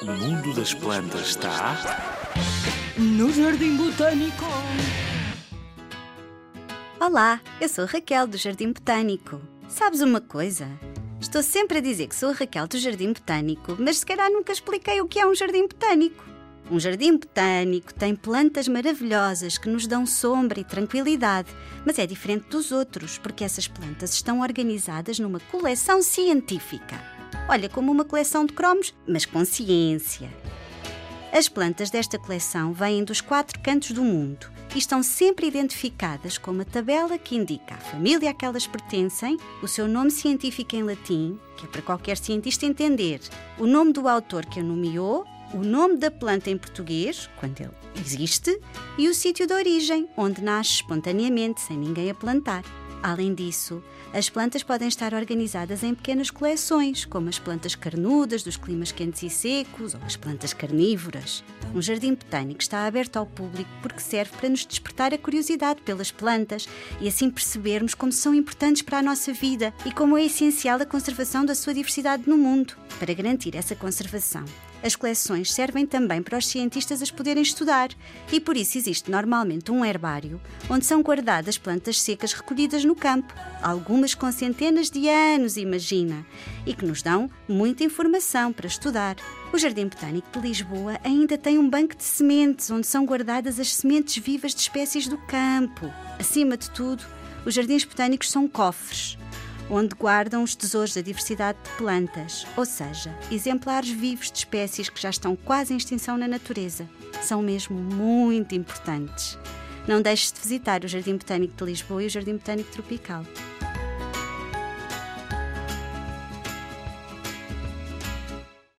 O mundo das plantas está... no Jardim Botânico! Olá, eu sou a Raquel do Jardim Botânico. Sabes uma coisa? Estou sempre a dizer que sou a Raquel do Jardim Botânico, mas se calhar nunca expliquei o que é um jardim botânico. Um jardim botânico tem plantas maravilhosas que nos dão sombra e tranquilidade, mas é diferente dos outros, porque essas plantas estão organizadas numa coleção científica. Olha, como uma coleção de cromos, mas com ciência. As plantas desta coleção vêm dos 4 cantos do mundo e estão sempre identificadas com uma tabela que indica a família a que elas pertencem, o seu nome científico em latim, que é para qualquer cientista entender, o nome do autor que a nomeou, o nome da planta em português, quando ele existe, e o sítio de origem, onde nasce espontaneamente, sem ninguém a plantar. Além disso, as plantas podem estar organizadas em pequenas coleções, como as plantas carnudas dos climas quentes e secos, ou as plantas carnívoras. Um jardim botânico está aberto ao público porque serve para nos despertar a curiosidade pelas plantas e assim percebermos como são importantes para a nossa vida e como é essencial a conservação da sua diversidade no mundo. Para garantir essa conservação, as coleções servem também para os cientistas as poderem estudar e por isso existe normalmente um herbário onde são guardadas plantas secas recolhidas no campo, algumas com centenas de anos, imagina, e que nos dão muita informação para estudar. O Jardim Botânico de Lisboa ainda tem um banco de sementes onde são guardadas as sementes vivas de espécies do campo. Acima de tudo, os jardins botânicos são cofres, onde guardam os tesouros da diversidade de plantas, ou seja, exemplares vivos de espécies que já estão quase em extinção na natureza. São mesmo muito importantes. Não deixes de visitar o Jardim Botânico de Lisboa e o Jardim Botânico Tropical.